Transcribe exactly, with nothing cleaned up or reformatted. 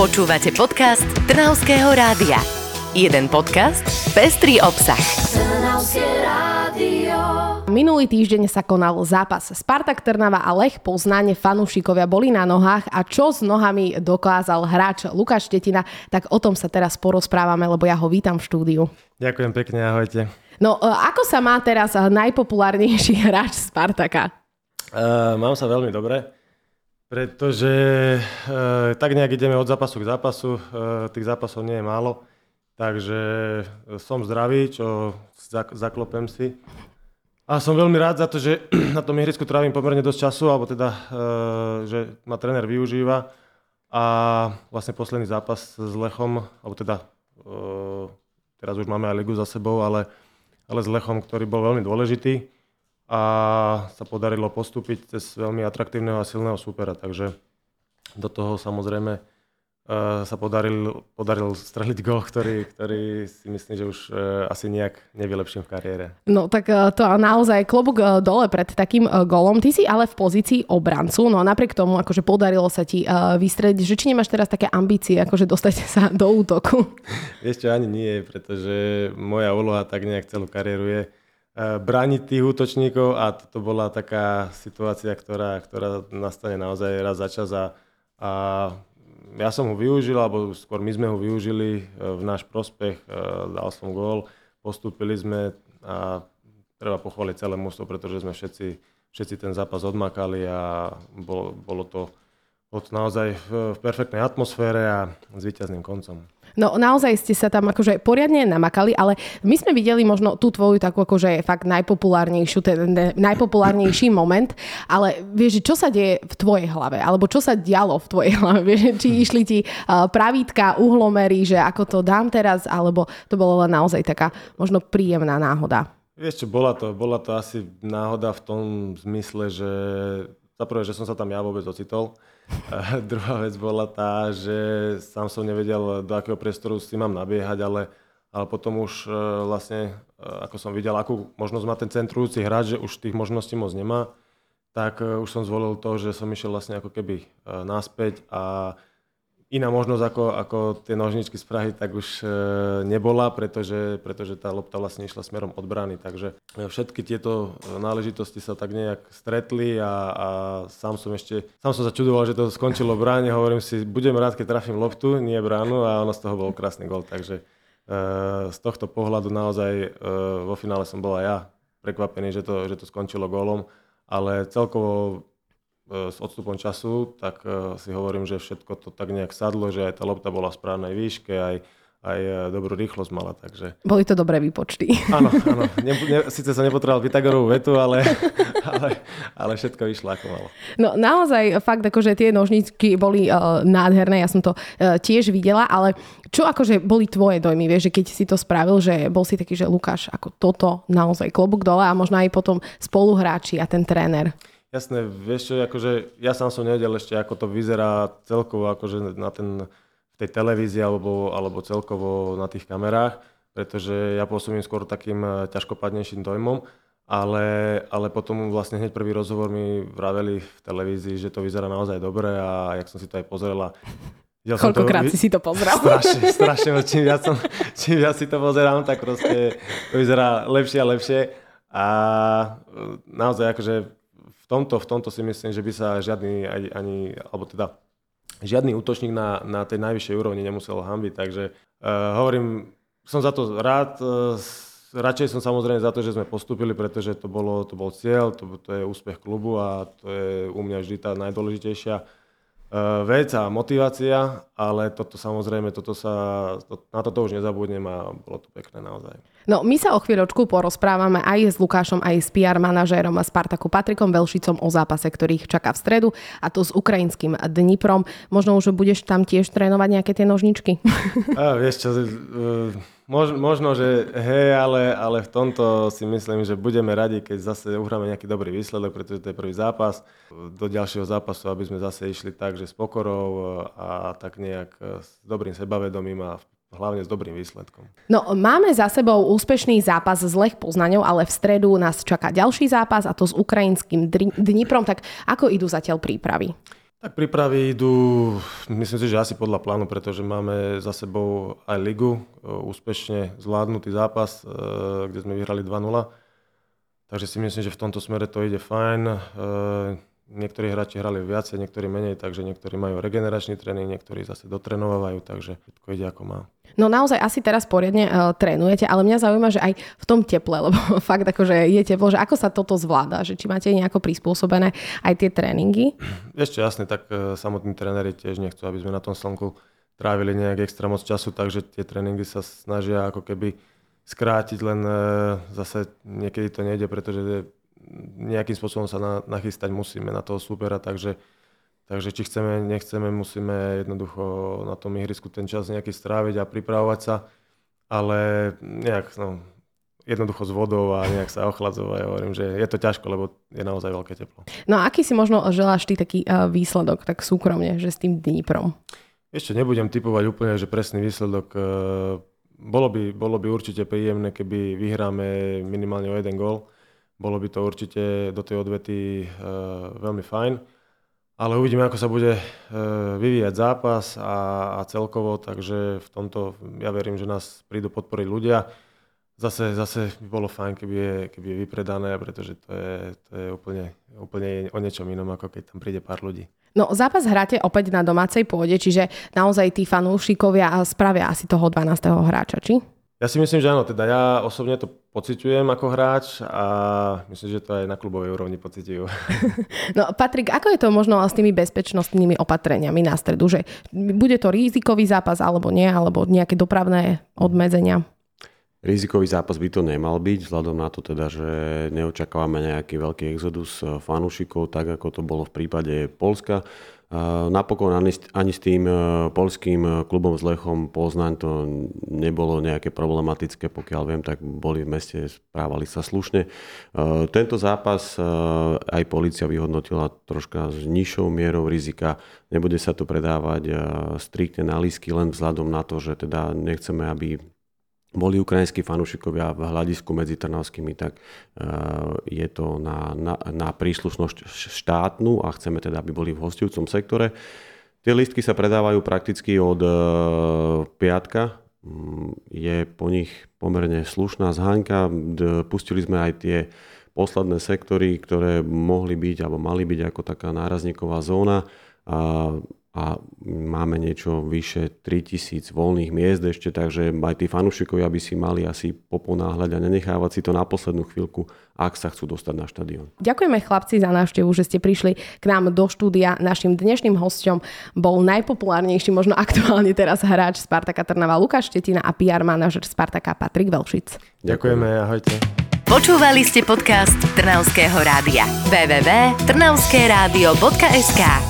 Počúvate podcast Trnavského rádia. Jeden podcast, pestrý obsah. Trnavské rádio. Minulý týždeň sa konal zápas Spartak Trnava a Lech Poznaň. Fanúšikovia boli na nohách a čo s nohami dokázal hráč Lukáš Štetina, tak o tom sa teraz porozprávame, lebo ja ho vítam v štúdiu. Ďakujem pekne, ahojte. No, ako sa má teraz najpopulárnejší hráč Spartaka? Uh, mám sa veľmi dobre, pretože uh, tak nejak ideme od zápasu k zápasu, uh, tých zápasov nie je málo, takže som zdravý, čo zaklopem si. A som veľmi rád za to, že na tom ihrisku trávim pomerne dosť času, alebo teda, že ma tréner využíva. A vlastne posledný zápas s Lechom, alebo teda, teraz už máme aj ligu za sebou, ale, ale s Lechom, ktorý bol veľmi dôležitý. A sa podarilo postúpiť cez veľmi atraktívneho a silného súpera. Takže do toho samozrejme sa podaril, podaril streliť gól, ktorý, ktorý si myslím, že už asi nejak nevylepším v kariére. No tak to naozaj klobúk dole pred takým gólom. Ty si ale v pozícii obrancu, no napriek tomu, akože podarilo sa ti vystrediť, že či nemáš teraz také ambície, akože dostať sa do útoku? Vieš čo, ani nie, pretože moja úloha tak nejak celú kariéru je brániť tých útočníkov a to bola taká situácia, ktorá, ktorá nastane naozaj raz za čas a, a ja som ho využil, alebo skôr my sme ho využili v náš prospech, dal som gól, postúpili sme a treba pochváliť celé mužstvo, pretože sme všetci, všetci ten zápas odmakali a bolo, bolo to naozaj v perfektnej atmosfére a s víťazným koncom. No naozaj ste sa tam akože poriadne namakali, ale my sme videli možno tú tvoju takú akože fakt najpopulárnejšiu, ten najpopulárnejší moment, ale vieš, čo sa deje v tvojej hlave, alebo čo sa dialo v tvojej hlave, vieš, či išli ti pravítka, uhlomery, že ako to dám teraz, alebo to bola naozaj taká možno príjemná náhoda. Vieš čo, bola to, bola to asi náhoda v tom zmysle, že zaprvé, že som sa tam ja vôbec ocitol. A druhá vec bola tá, že sám som nevedel, do akého priestoru si mám nabiehať, ale, ale potom už vlastne, ako som videl, akú možnosť má ten centrujúci hráč, že už tých možností moc nemá, tak už som zvolil to, že som išiel vlastne ako keby naspäť a iná možnosť ako, ako tie nožničky z Prahy, tak už nebola, pretože, pretože tá lopta vlastne išla smerom od brány. Takže všetky tieto náležitosti sa tak nejak stretli a, a sám som ešte, sám som sa čudoval, že to skončilo bráne. Hovorím si, budem rád, keď trafím loptu, nie bránu a ono z toho bol krásny gól. Takže z tohto pohľadu naozaj vo finále som bol aj ja prekvapený, že to, že to skončilo gólom, ale celkovo s odstupom času, tak si hovorím, že všetko to tak nejak sadlo, že aj tá lopta bola v správnej výške, aj, aj dobrú rýchlosť mala. Takže... Boli to dobré výpočty. Áno, áno. Ne, ne, síce som nepotreboval Pythagorovú vetu, ale, ale, ale všetko vyšlo ako malo. No naozaj fakt, akože tie nožničky boli uh, nádherné, ja som to uh, tiež videla, ale čo akože boli tvoje dojmy, vieš, že keď si to spravil, že bol si taký, že Lukáš, ako toto naozaj klobúk dole a možno aj potom spoluhráči a ten tréner. Jasné, vieš čo, akože ja sám som nevedel ešte, ako to vyzerá celkovo akože na ten, v tej televízii alebo, alebo celkovo na tých kamerách, pretože ja pôsobím skôr takým ťažkopadnejším dojmom, ale, ale potom vlastne hneď prvý rozhovor mi vraveli v televízii, že to vyzerá naozaj dobre a jak som si to aj pozrela. Koľkokrát to... si si to pozrel? Strašne, strašne, čím viac, som, čím viac si to pozerám, tak proste to vyzerá lepšie a lepšie a naozaj akože V tomto, v tomto si myslím, že by sa žiadny ani, alebo teda žiadny útočník na, na tej najvyššej úrovni nemusel hanbiť, takže uh, hovorím, som za to rád, uh, radšej som samozrejme za to, že sme postúpili, pretože to, bolo, to bol cieľ, to, to je úspech klubu a to je u mňa vždy tá najdôležitejšia uh, vec a motivácia, ale toto samozrejme, toto sa, to, na toto už nezabudnem a bolo to pekné naozaj. No, my sa o chvíľočku porozprávame aj s Lukášom, aj s pé er manažérom a Spartaku Patrikom Velšicom o zápase, ktorý ich čaká v stredu, a to s ukrajinským Dniprom. Možno už budeš tam tiež trénovať nejaké tie nožničky? A, vieš čo, mož, možno, že hej, ale, ale v tomto si myslím, že budeme radi, keď zase uhráme nejaký dobrý výsledok, pretože to je prvý zápas. Do ďalšieho zápasu, aby sme zase išli tak, že s pokorou a tak nejak s dobrým sebavedomím a hlavne s dobrým výsledkom. No, máme za sebou úspešný zápas s Lech Poznaňou, ale v stredu nás čaká ďalší zápas, a to s ukrajinským Dniprom. Tak ako idú zatiaľ prípravy? Tak prípravy idú, myslím si, že asi podľa plánu, pretože máme za sebou aj ligu, úspešne zvládnutý zápas, kde sme vyhrali dva nula. Takže si myslím, že v tomto smere to ide fajn. Niektorí hráči hrali viacej, niektorí menej, takže niektorí majú regeneračný tréning, niektorí zase dotrenovávajú, takže všetko ide ako má. No naozaj asi teraz poriadne uh, trénujete, ale mňa zaujíma, že aj v tom teple, lebo fakt akože je teplo, že ako sa toto zvláda, že či máte nejako prispôsobené aj tie tréningy? Ešte jasne, tak uh, samotní tréneri tiež nechcú, aby sme na tom slnku trávili nejak extra moc času, takže tie tréningy sa snažia ako keby skrátiť, len uh, zase niekedy to nejde, pretože nejakým spôsobom sa na, nachystať musíme na toho súpera, takže Takže či chceme, nechceme, musíme jednoducho na tom ihrisku ten čas nejaký stráviť a pripravovať sa, ale nejak, no, jednoducho s vodou a nejak sa ochladzovať. Ja hovorím, že je to ťažko, lebo je naozaj veľké teplo. No a aký si možno želáš ty taký výsledok, tak súkromne, že s tým Dniprom? Ešte nebudem tipovať úplne, že presný výsledok. Bolo by, bolo by určite príjemné, keby vyhráme minimálne o jeden gól. Bolo by to určite do tej odvety veľmi fajn. Ale uvidíme, ako sa bude vyvíjať zápas a, a celkovo, takže v tomto ja verím, že nás prídu podporiť ľudia. Zase, zase by bolo fajn, keby je, keby je vypredané, pretože to je, to je úplne, úplne o niečom inom, ako keď tam príde pár ľudí. No zápas hráte opäť na domácej pôde, čiže naozaj tí fanúšikovia spravia asi toho dvanásteho hráča, či? Ja si myslím, že áno, teda ja osobne to pociťujem ako hráč a myslím, že to aj na klubovej úrovni pociťujú. No Patrik, ako je to možno s tými bezpečnostnými opatreniami na stredu? Že bude to rizikový zápas alebo nie? Alebo nejaké dopravné obmedzenia? Rizikový zápas by to nemal byť, vzhľadom na to teda, že neočakávame nejaký veľký exodus fanúšikov, tak ako to bolo v prípade Poľska. Napokon ani s tým poľským klubom z Lechom Poznaň to nebolo nejaké problematické, pokiaľ viem, tak boli v meste, správali sa slušne. Tento zápas aj polícia vyhodnotila troška s nižšou mierou rizika. Nebude sa to predávať striktne na lístky, len vzhľadom na to, že teda nechceme, aby boli ukrajinskí fanúšikovia v hľadisku medzi trnavskými, tak je to na, na, na príslušnosť štátnu a chceme teda, aby boli v hosťujúcom sektore. Tie lístky sa predávajú prakticky od piatka. Je po nich pomerne slušná zháňka. Pustili sme aj tie posledné sektory, ktoré mohli byť alebo mali byť ako taká nárazníková zóna. A a máme niečo vyše tritisíc voľných miest ešte, takže aj tí fanúšikovia by si mali asi poponáhľať a nenechávať si to na poslednú chvíľku, ak sa chcú dostať na štadión. Ďakujeme chlapci za návštevu, že ste prišli k nám do štúdia. Našim dnešným hosťom bol najpopulárnejší, možno aktuálne teraz hráč Spartaka Trnava Lukáš Štetina a pé er manažer Spartaka Patrik Velšic. Ďakujeme, ahojte. Počúvali ste podcast Trnavského rádia. w w w bodka trnavskeradio bodka es ká